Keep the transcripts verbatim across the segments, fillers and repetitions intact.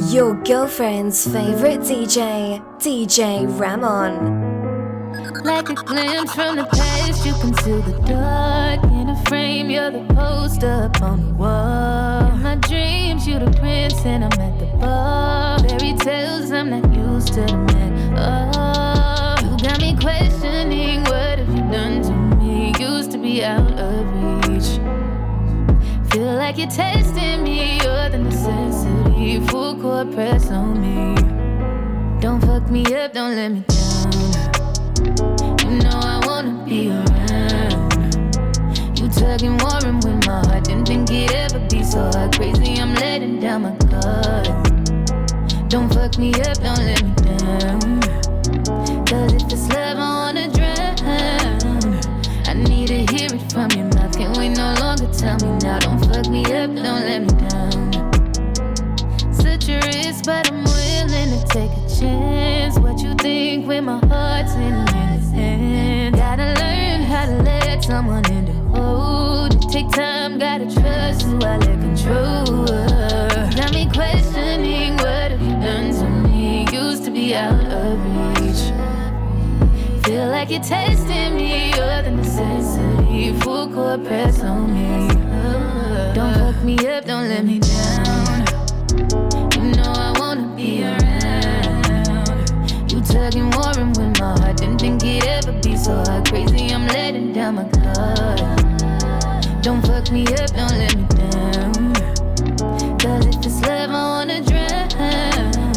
Your girlfriend's favorite D J, D J Ramon. Like a glimpse from the past, you conceal the dark in a frame. You're the poster up on the wall. In my dreams, you're the prince, and I'm at the bar. Fairy tales, I'm not used to them at all. You got me questioning, what have you done to me? Used to be out of reach. Feel like you're testing me, you're the necessity. Full court press on me. Don't fuck me up, don't let me down. You know I wanna be around. You tugging, warring with my heart. Didn't think it'd ever be so hard. Crazy, I'm letting down my guard. Don't fuck me up, don't let me down. Cause if it's love, I wanna drown. I need to hear it from your mouth. Can't wait no longer, tell me now. Don't fuck me up, don't let me down. Such a risk, but I'm willing to take a chance. What you think when my heart's in your hand? Gotta learn how to let someone in the hold. It take time, gotta trust who I let control. Got me questioning, what have you done to me? Used to be out of reach. Feel like you're tasting me, you're the necessity. Full court press on me. Don't fuck me up, don't let me down. You know I wanna be around. You tugging, warring with my heart. Didn't think it'd ever be so hard. Crazy, I'm letting down my guard. Don't fuck me up, don't let me down. Cause if it's love, I wanna drown.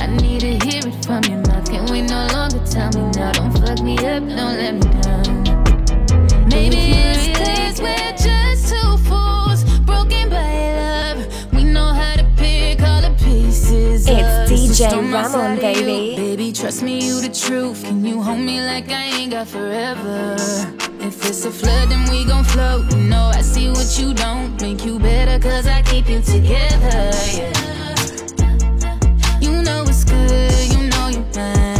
I need to hear it from your mouth. Can't wait no longer, tell me now. Don't fuck me up, don't let me down. Maybe it's 'cause we're just two fools, broken by love. We know how to pick all the pieces. It's D J Ramon, baby. Baby, trust me, you the truth. Can you hold me like I ain't got forever? If it's a flood, then we gon' float. You know I see what you don't. Make you better, 'cause I keep you together, yeah. You know it's good, you know you're mine.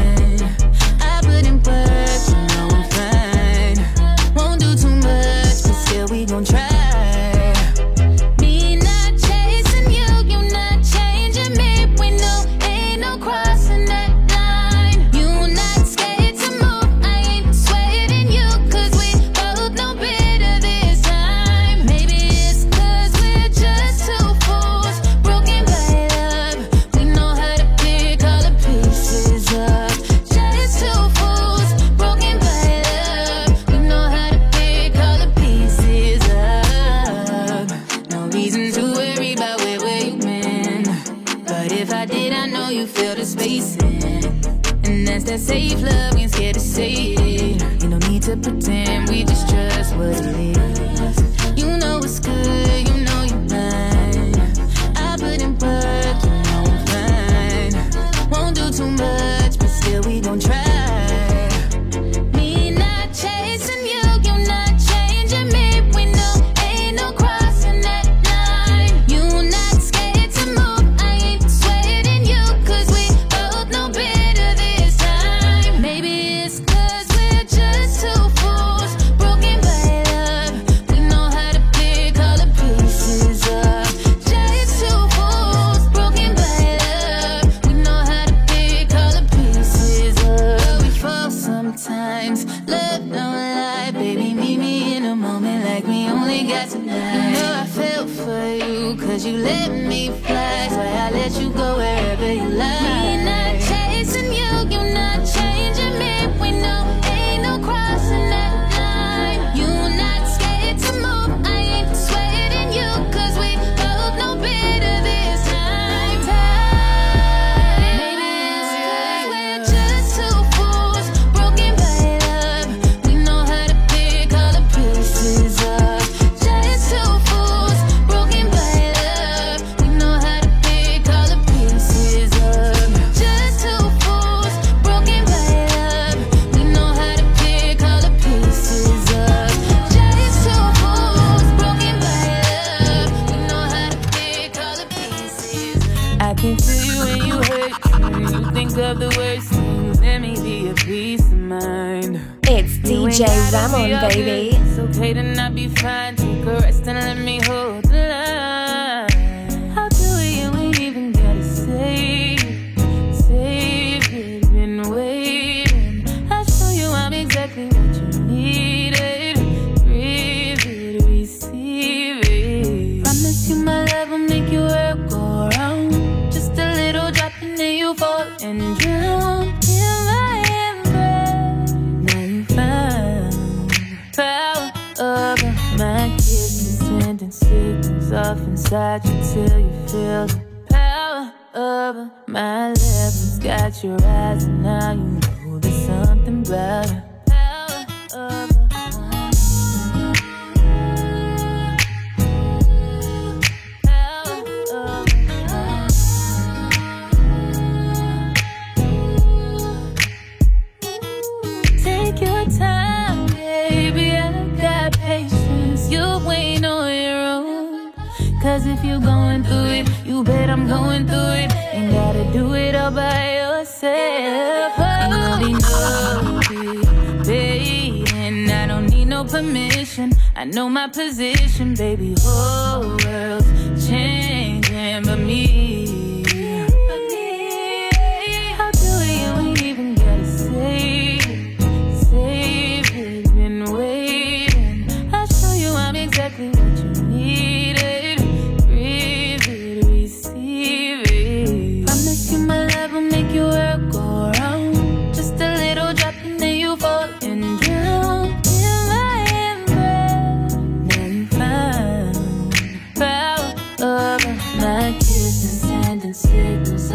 Safe love, we ain't scared to say it. You don't need to pretend, we just trust what it is. You know it's good, you know you're mine. I put in work, you know I'm fine. Won't do too much, but still we gon' try. D J Ramon, baby. It's okay to not be fine. Take a rest and let me hold the line. How do you even gotta save it? Save it, been waiting. I'll show you I'm exactly what you needed. Breathe it, receive it. Promise you my love will make your world go round. Just a little drop and then you fall and drown. My kisses sending signals off inside you till you feel the power of my lips. Got your eyes and now you know there's something better. Power of if you're going through it, you bet I'm going through it. Ain't gotta do it all by yourself. Oh, I know it, baby, and I don't need no permission. I know my position, baby. Whole world's changing, but me, but me. How do you even gotta save it? Save it, been waiting. I'll show you I'm exactly what you need.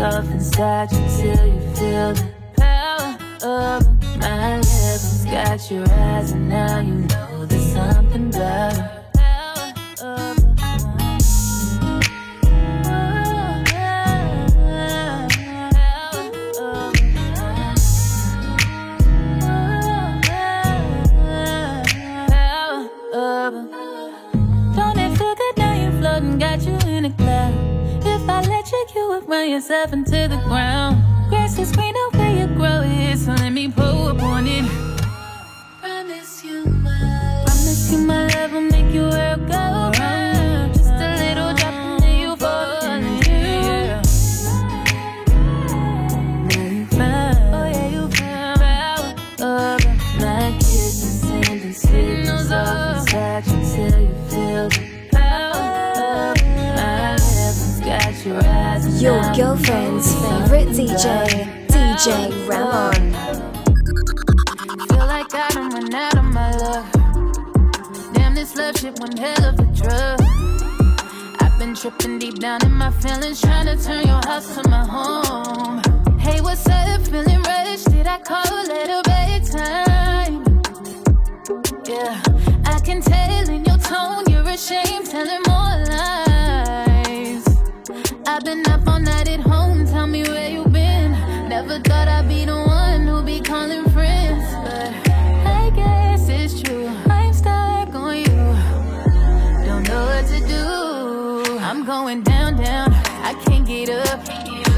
Off inside you till you feel the power of my lips. Got your eyes and now you know there's something better. Don't it feel good now you're floating? Got you in a cloud. If I let you, you would run yourself into the ground. Grass is greener where you grow it, so let me pull up on it. Promise you my love. Promise you my love will make your world go round. Just a little drop and then you fall into you. Now you found, oh yeah, you found out of my kisses, sending signals off inside you till you feel the power of my love. Your, your girlfriend's favorite D J, D J Ramon. Feel like I done run out of my love. Damn, this love shit, one hell of a drug. I've been tripping deep down in my feelings, trying to turn your house to my home. Hey, what's up? Feeling rushed? Did I call it a bedtime? Yeah, I can tell in your tone you're ashamed, telling more lies. I've been up all night at home, tell me where you been. Never thought I'd be the one who be calling friends, but I guess it's true, I'm stuck on you. Don't know what to do, I'm going down, down, I can't get up.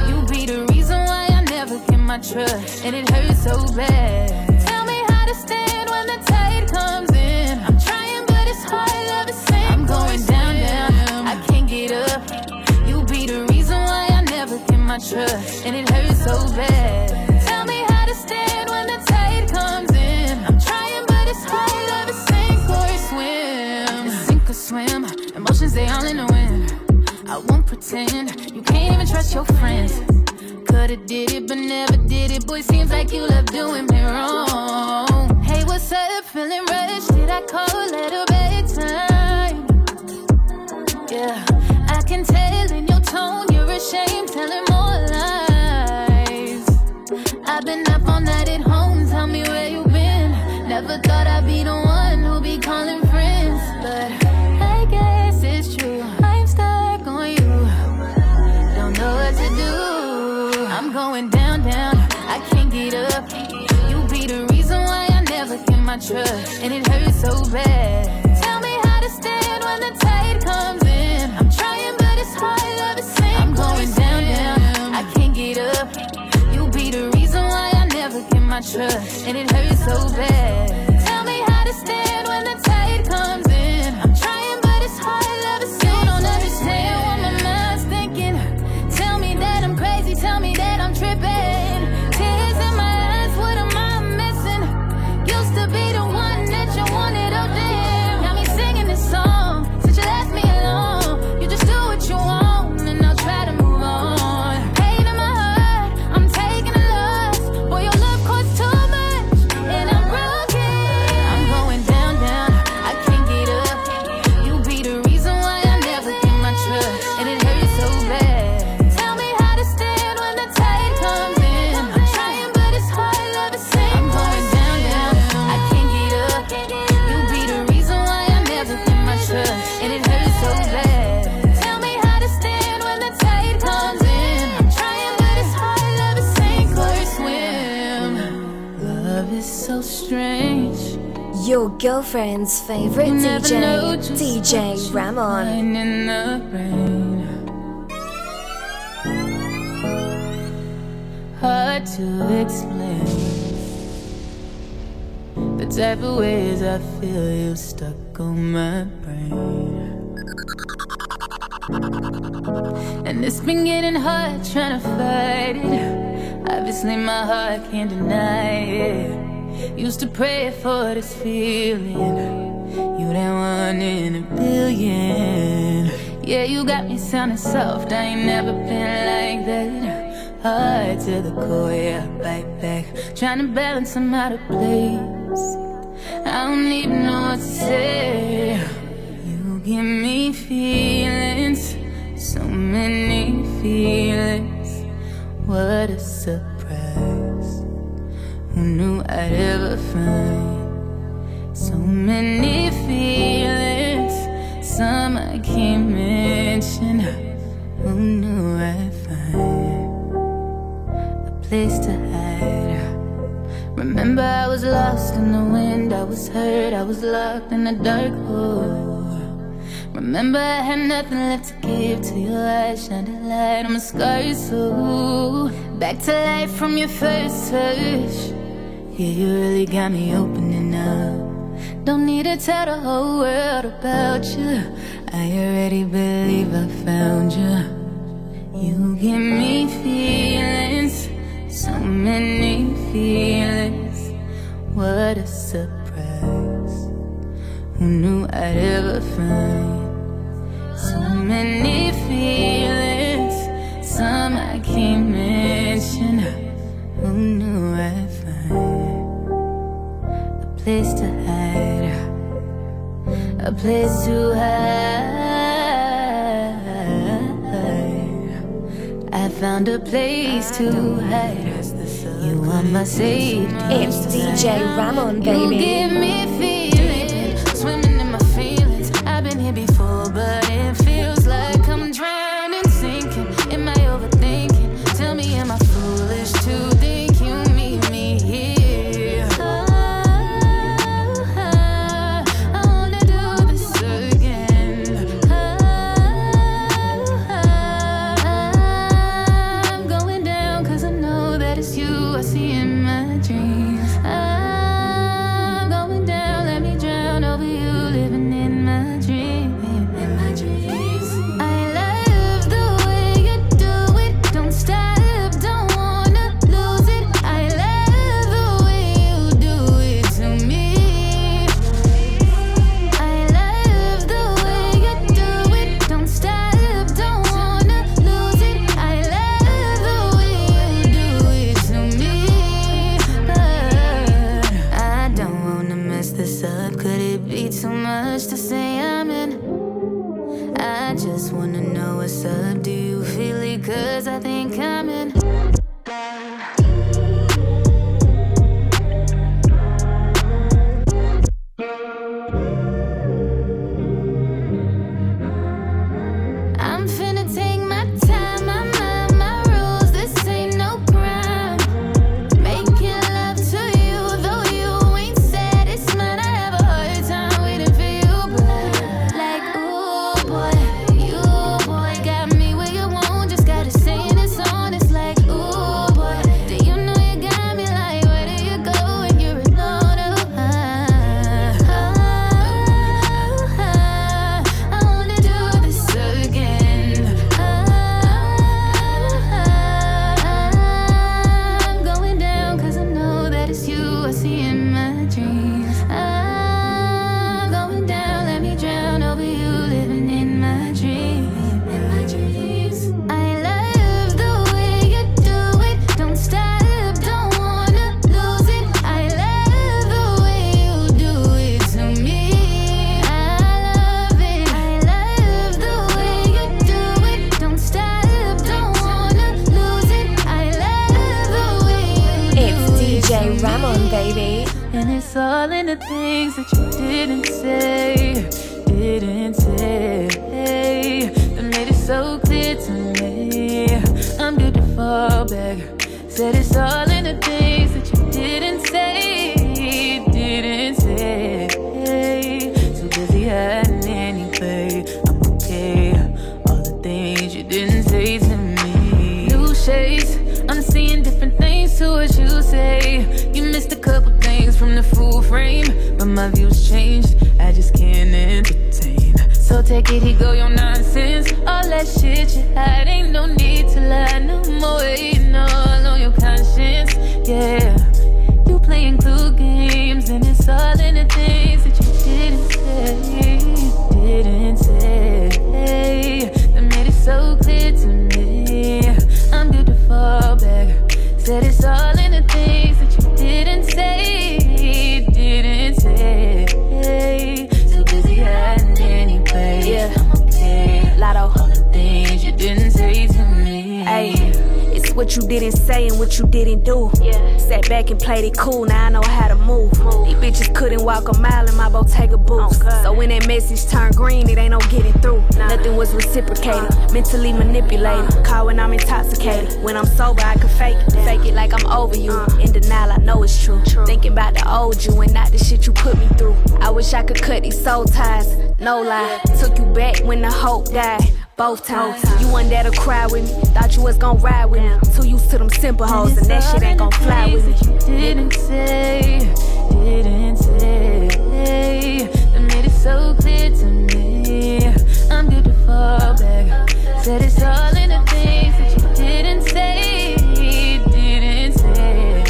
You be the reason why I never get my trust, and it hurts so bad. Tell me how to stand when the tide comes in. I'm trying but it's hard, love is sinking. I'm going down, down, I can't get up. The reason why I never get my trust, and it hurts so bad. Tell me how to stand when the tide comes in. I'm trying but it's hard, love is sink or swim. It's sink or swim, emotions they all in the wind. I won't pretend, you can't even trust your friends. Could've did it but never did it, boy seems like you love doing me wrong. Hey, what's up, feeling rushed? Did I call it a bedtime? Yeah, I can tell in your tone you're ashamed, telling more lies. I've been up all night at home, tell me where you been. Never thought I'd be the one who be calling friends, but I guess it's true, I'm stuck on you. Don't know what to do, I'm going down, down, I can't get up. You be the reason why I never get my trust, and it hurts so bad. Tell me how to stand when the tide comes in. I'm trying I'm going down, down, I can't get up. You be the reason why I never get my trust, and it hurts so bad. Tell me your girlfriend's favorite D J, D J Ramon. In the rain. Hard to explain the type of ways I feel you stuck on my brain. And it's been getting hard trying to fight it. Obviously my heart can't deny it. Used to pray for this feeling. You that one in a billion. Yeah, you got me sounding soft. I ain't never been like that. Hard to the core, yeah, I bite back. Trying to balance, I'm out of place. I don't even know what to say. You give me feelings, so many feelings. What a surprise. Who knew I'd ever find so many feelings? Some I can't mention. Who knew I'd find a place to hide? Remember, I was lost in the wind. I was hurt, I was locked in a dark hole. Remember, I had nothing left to give till your eyes shined a light on my scarred soul. Back to life from your first touch. Yeah, you really got me opening up. Don't need to tell the whole world about you. I already believe I found you. You give me feelings, so many feelings. What a surprise. Who knew I'd ever find so many feelings? Some I can't mention. Who knew I'd find place to hide, a place to hide. I found a place to hide. You are my safety. It's D J Ramon, baby. You give me feeling, swimming in my feelings. I've been here before, but it feels like I'm drowning, sinking. Am I overthinking? Tell me, am I foolish to think you meet me here? Said it's all in the things that you didn't say, didn't say. my views changed, I just can't entertain. So take it, he go your nonsense. All that shit you hide, ain't no need to lie. No more waiting all on your conscience. Yeah, you playing clue games, and it's all in the things that you didn't say. Didn't say that made it so clear to me. I'm good to fall back. Said it's all in the things that you didn't say. Didn't say. Too busy hiding anyway. Yeah, yeah. Lot of other things you didn't say to me. Ay, it's what you didn't say and what you didn't do. Yeah. Sat back and played it cool. Now I know how to move. move. These bitches couldn't walk a mile in my Bottega boots. Oh, so when that message turned green, it ain't no getting through. Nah. Nothing was reciprocated. Uh. Mentally manipulated. Uh. Call when I'm intoxicated. When I'm sober, I can fake it. Fake it like I'm over you. Uh. In denial, I know it's true. true. Thinking about the old you and not the shit you put me through. I wish I could cut these soul ties. No lie. Took you back when the hope died. Both times. You wasn't there to cry with me. Thought you was gon' ride with me. Too used to them simple hoes, and that shit ain't gon' fly with me. You didn't say, didn't say, that made it so clear to me. I'm good to fall back. Said it's all in the things that you didn't say, didn't say.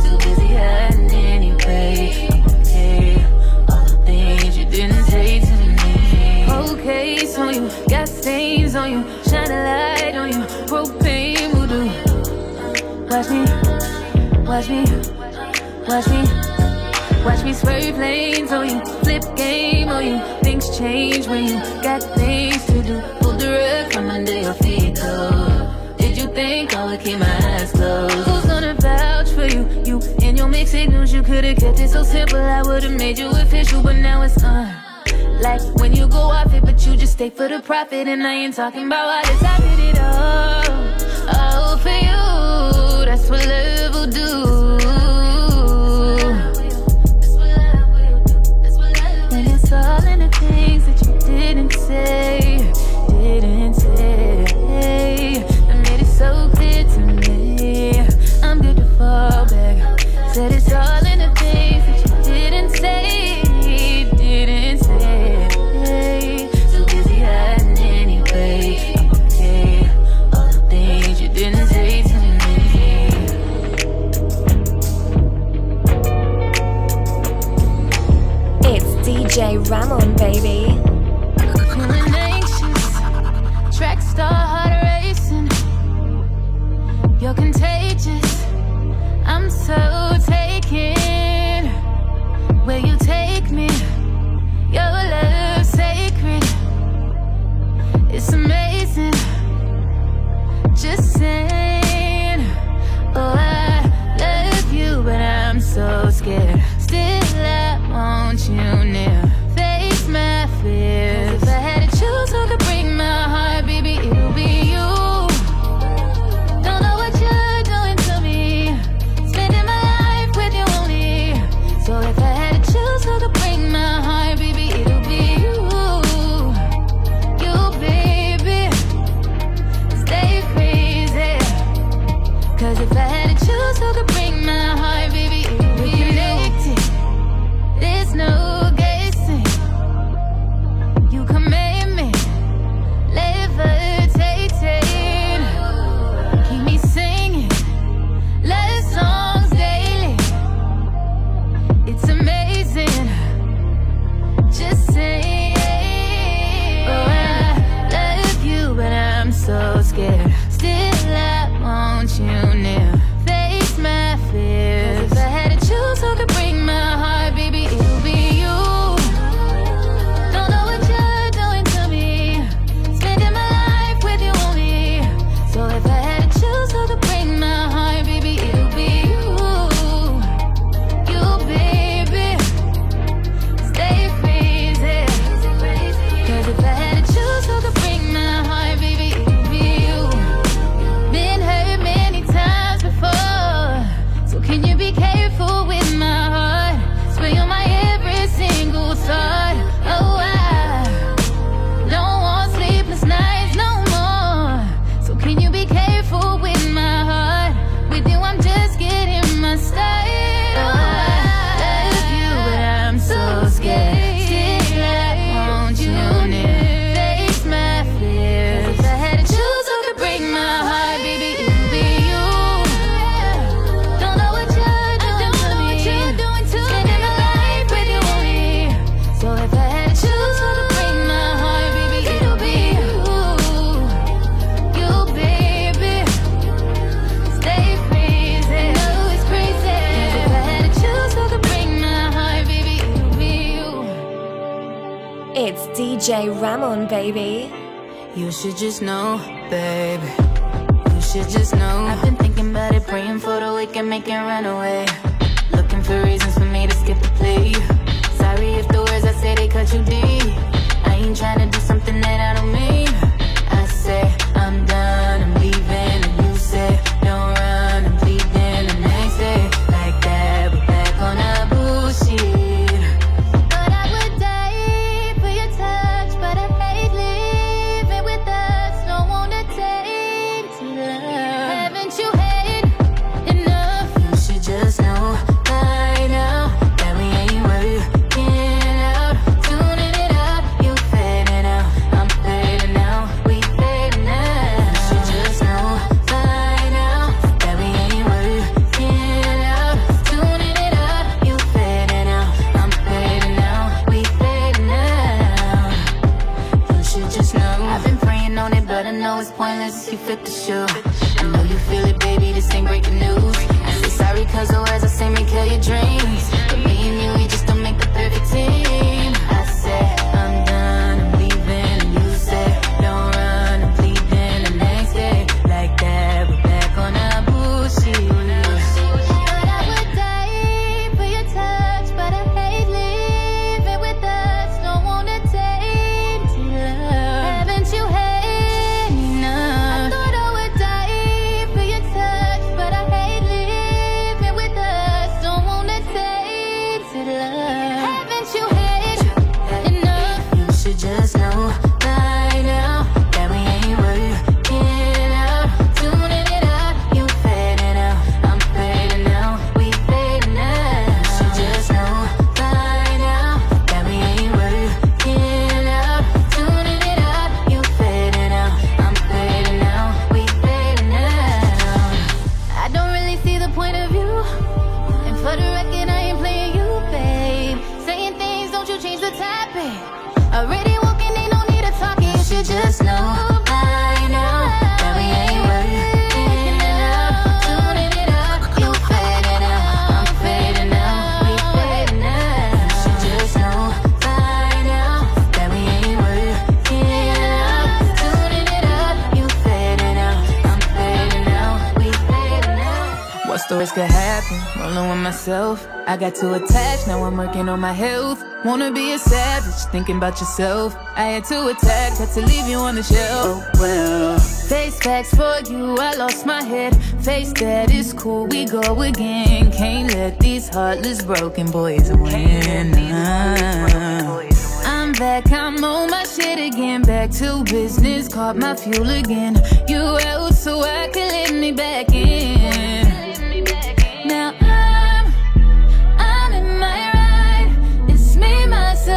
Too busy hiding anyway. Okay, all the things you didn't say to me. Cold case on you, got stains on you, shine a light on you, propane voodoo. Watch me, watch me, watch me, watch me swerve lanes on you, flip game on you. Things change when you got things to do. Pull the rug from under your feet, oh. Did you think I would keep my eyes closed? Who's gonna vouch for you? You and your mixed signals, you could've kept it so simple. I would've made you official, but now it's on. Like when you go off it, but you just stay for the profit. And I ain't talking about all this, I did it all, all for you. That's what love will do. That's what love will do. That's what love will do. And it's all in the things that you didn't say. Didn't say. That made it so clear to me. I'm good to fall back. Said it's all in the things that you didn't say. D J Ramon, baby. Feeling anxious, track star heart racing. You're contagious, I'm so taken. Where you take me, your love sacred. It's amazing, just saying. Oh, I love you, but I'm so scared. Still I want you near. Face my fears. 'Cause if I had to choose who could break my heart, baby, it would be you. Don't know what you're doing to me. Spending my life with you only. So if I had to choose who could break my heart, baby, it would be you. You, baby. Stay crazy. It's D J Ramon, baby. You should just know, babe. You should just know. I've been thinking about it, praying for the weekend, making run away. Looking for reasons for me to skip the plea. Sorry if the words I say, they cut you deep. I ain't trying to do something that I don't mean. I say, I'm done, I'm leaving. And you say, don't run, I'm bleeding. The next day, like that, we're back on our bullshit. You fit the shoe. I know you feel it, baby. This ain't breaking news. I say sorry, cause the words I say may kill your dreams. But me and you, we just don't make the perfect team. I say I'm done, I'm leaving. And you say don't run, I'm bleeding. The next day, like that, we're back on our bullshit. Thought I would die for your touch, but I hate living with us. Don't wanna take your love. Haven't you had? I got too attached, now I'm working on my health. Wanna be a savage, thinking about yourself. I had to attack, had to leave you on the shelf. Oh well. Face facts for you, I lost my head. Face that, it's cool, we go again. Can't let these heartless broken boys win. I'm back, I'm on my shit again. Back to business, caught my fuel again. You out so I can let me back in. Now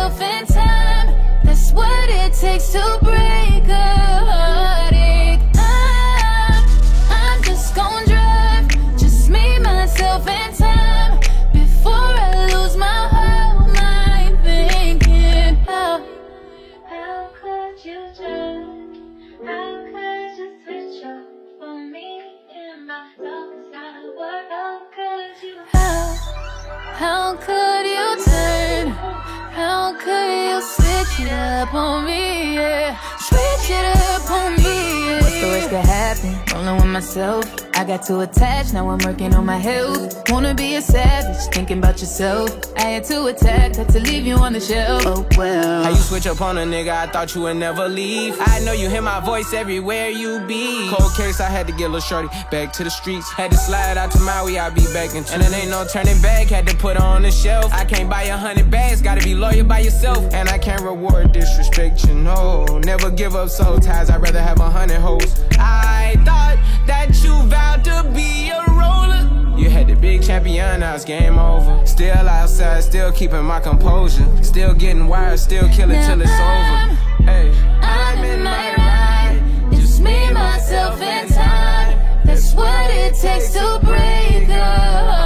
in time, that's what it takes to break a heartache. I'm, I'm just gon' drive, just me, myself, and time. Before I lose my whole mind thinking, how, how could you judge? How could you switch up for me and my thoughts? How could you? How, how could you turn? How could you switch it up on me, yeah? Switch it up on me, yeah. What's the worst that happened? Rolling with myself. I got too attached, now I'm working on my health. Wanna be a savage, thinking about yourself. I had to attack, had to leave you on the shelf. Oh well. How you switch up on a nigga, I thought you would never leave. I know you hear my voice everywhere you be. Cold case, I had to get a little shorty back to the streets. Had to slide out to Maui, I'll be back in two. And it ain't no turning back, had to put her on the shelf. I can't buy a hundred bags, gotta be lawyer by yourself. And I can't reward disrespect, you know. Never give up soul ties, I'd rather have a hundred hoes. I thought that you vowed to be a roller. You had the big champion, now it's game over. Still outside, still keeping my composure. Still getting wired, still killing now till it's I'm, over. Hey, I'm, I'm in my ride. It's just me, myself, and time. That's what it takes to break up.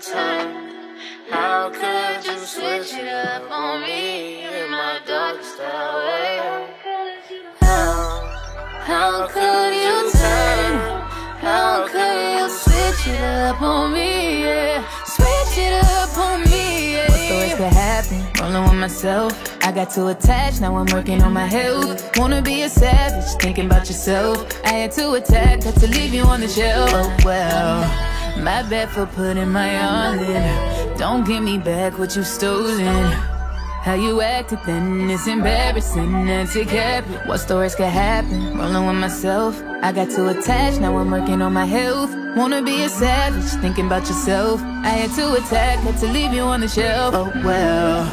Time. How could you switch it up on me in my darkest hour? How could you turn? How could you switch it up on me? Yeah, switch it up on me. Yeah. What's the worst that happened? Rolling with myself. I got too attached, now I'm working on my health. Wanna be a savage, thinking about yourself. I had to attack, had to leave you on the shelf. Oh well. My bad for putting my all in. Don't give me back what you stolen. How you acted then is embarrassing. That's it happened. What stories could happen? Rolling with myself. I got too attached, now I'm working on my health. Wanna be a savage, thinking about yourself. I had to attack, had to leave you on the shelf. Oh well.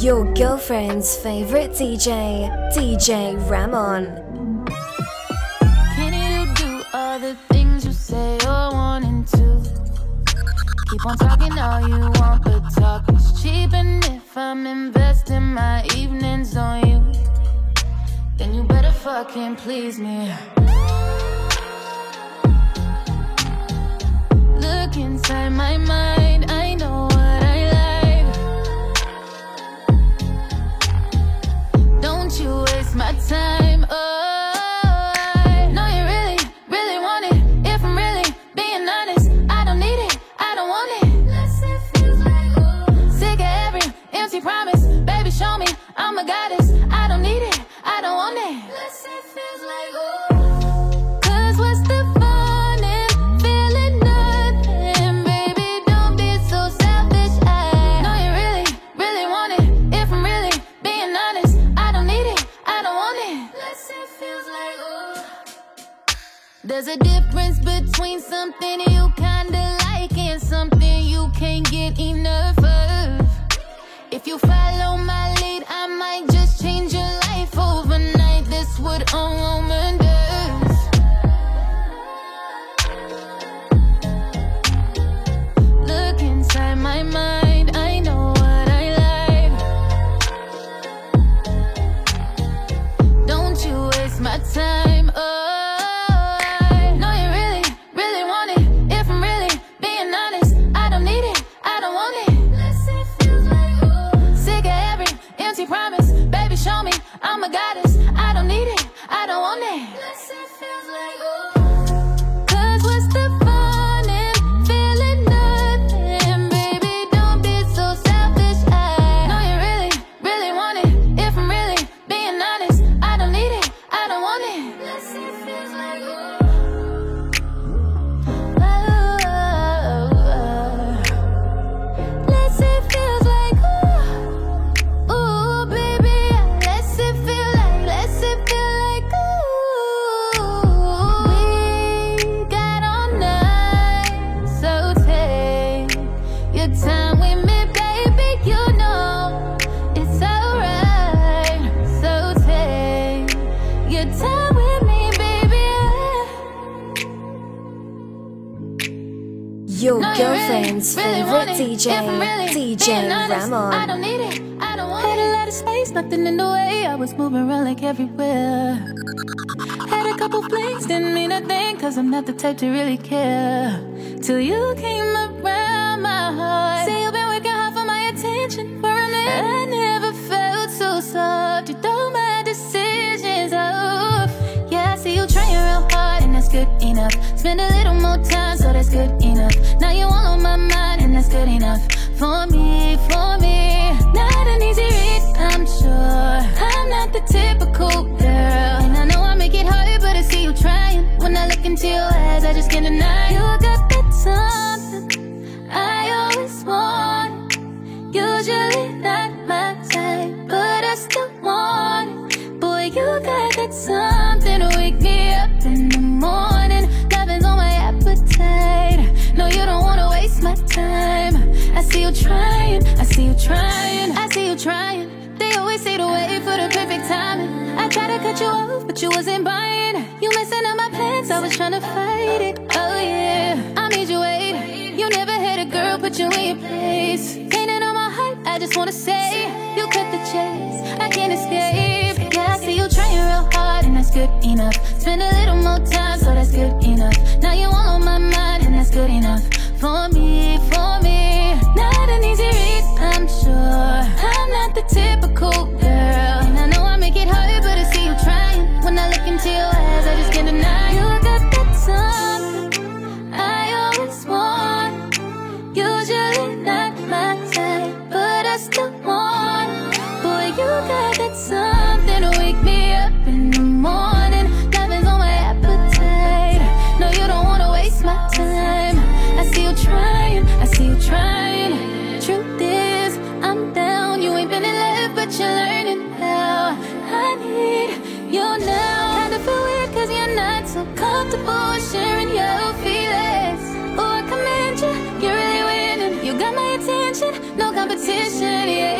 Your girlfriend's favorite D J, D J Ramon. Can you do all the things say you're wanting to? Keep on talking all you want, but talk is cheap. And if I'm investing my evenings on you, then you better fucking please me. Look inside my mind, I know what I like. Don't you waste my time, oh. There's a difference between something you kinda like and something you can't get enough of. If you follow my lead, I might just change your life overnight. That's what a woman does. Look inside my mind, I know what I like. Don't you waste my time, oh. Your no, girlfriend's really, favorite really D J, really D J Ramon. I don't need it, I don't want it. Had a lot of space, nothing in the way. I was moving around like everywhere. Had a couple flings, didn't mean a thing, 'cause I'm not the type to really care. Till you came around my heart. Say you've been working hard for my attention for a minute. I never felt so soft. You throw my decisions off. Yeah, I see you trying real hard, and that's good enough. Spend a little more time, so that's good enough. Now you're all on my mind, and that's good enough. For me, for me. Not an easy read, I'm sure. I'm not the typical girl, and I know I make it harder, but I see you trying. When I look into your eyes, I just can't deny. You got that something I always want. Usually not my type, but I still want it. Boy, you got that something to wake me up in the morning. Nothing's on my appetite. No, you don't wanna waste my time. I see you trying, I see you trying, I see you trying. They always say to wait for the perfect timing. I tried to cut you off, but you wasn't buying. You messing up my plans, I was trying to fight it. Oh yeah, I made you wait. You never had a girl put you in your place. Painting on my heart, I just wanna say, you cut the chase, I can't escape. Yeah, I see you trying real hard, and that's good enough. Spend a little more time, so that's good enough. Now you all on my mind, and that's good enough. For me, for me. Not an easy read, I'm sure. I'm not the typical girl, and I know I make it harder, but I see you trying. need something to wake me up in the morning. Loving's on my appetite. No, you don't wanna waste my time. I see you trying, I see you trying. Truth is, I'm down. You ain't been in love, but you're learning how. I need you now. Kind of feel weird 'cause you're not so comfortable sharing your feelings. Oh, I commend you, you're really winning. You got my attention, no competition, yeah.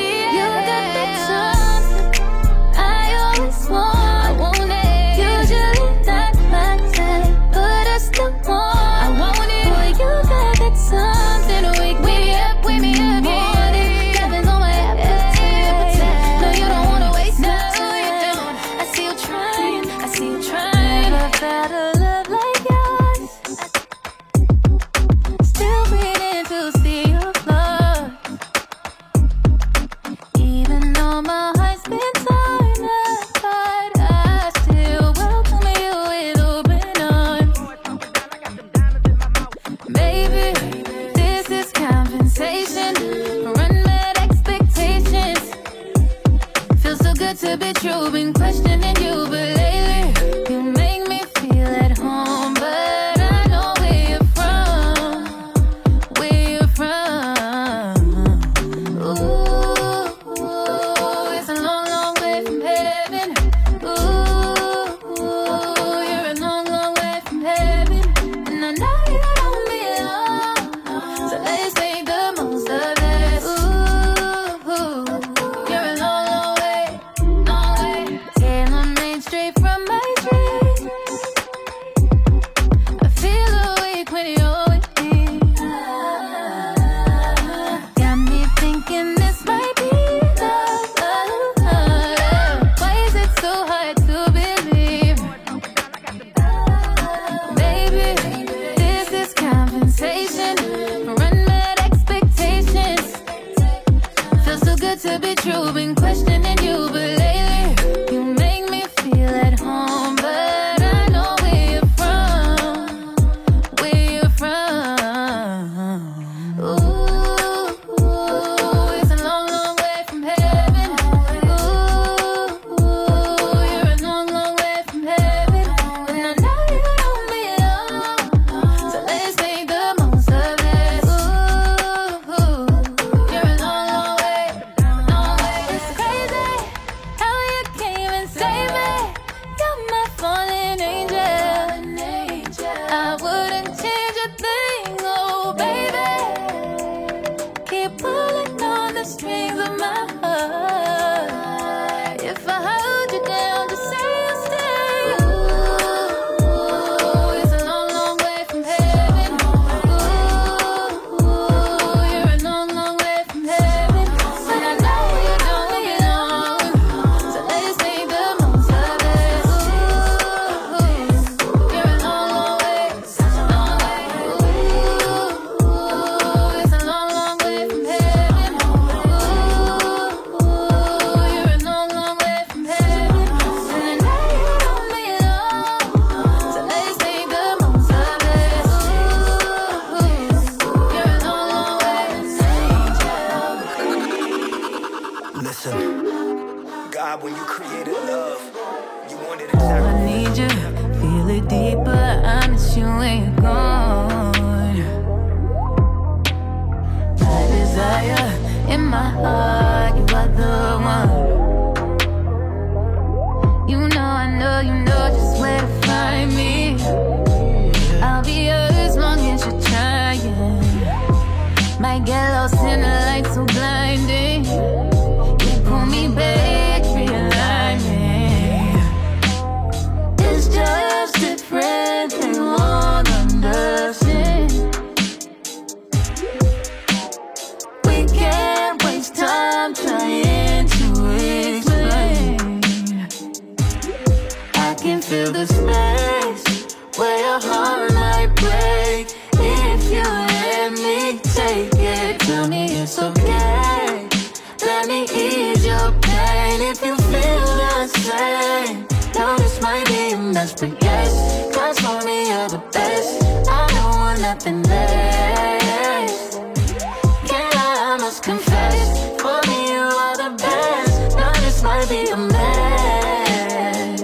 be a match.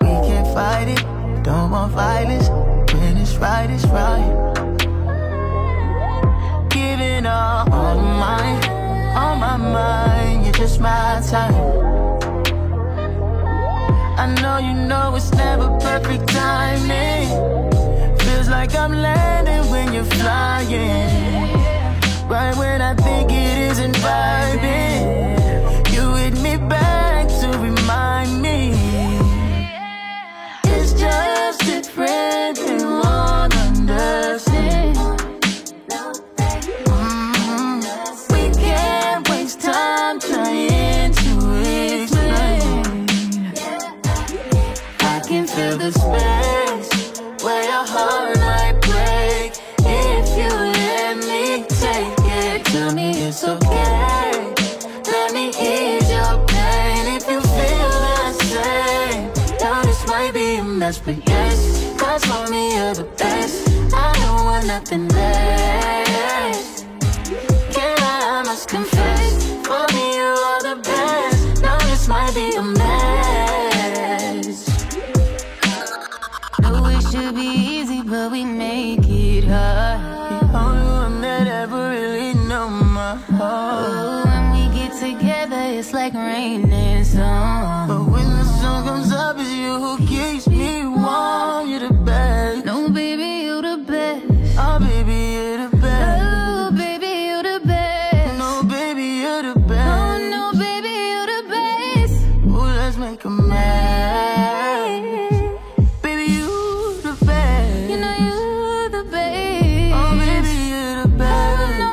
We can't fight it, don't want violence. When it's right, it's right. Giving all, all of mine, all my mind. You're just my type. I know you know it's never perfect timing. Feels like I'm landing when you're flying. Right when I think it isn't vibing, you hit me back to remind me. It's just a friend who won't understand. Mm-hmm. We can't waste time trying to explain. I can feel the space where your heart might break if you let me take. Tell me it's okay. Let me ease your pain. If you feel the same, now this might be a mess, but yes, that's for me you're the best. I don't want nothing less. Can I, I must confess, for me you are the best. Now this might be a mess. Oh, it should be easy, but we make it hard. All you that ever really. Oh, when we get together, it's like rain and sun. But when the sun comes up, it's you who keeps me warm. You're the best. No, baby, you're the best. Oh, baby, you're the best. Oh, baby, you're the best. No, baby, you're the best. Oh, no, baby, you're the best. Oh, let's make a match. Baby, you the best. You know you're the best. Oh, baby, you're the best. Oh, no, baby.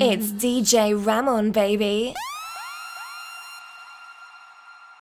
It's D J Ramon, baby.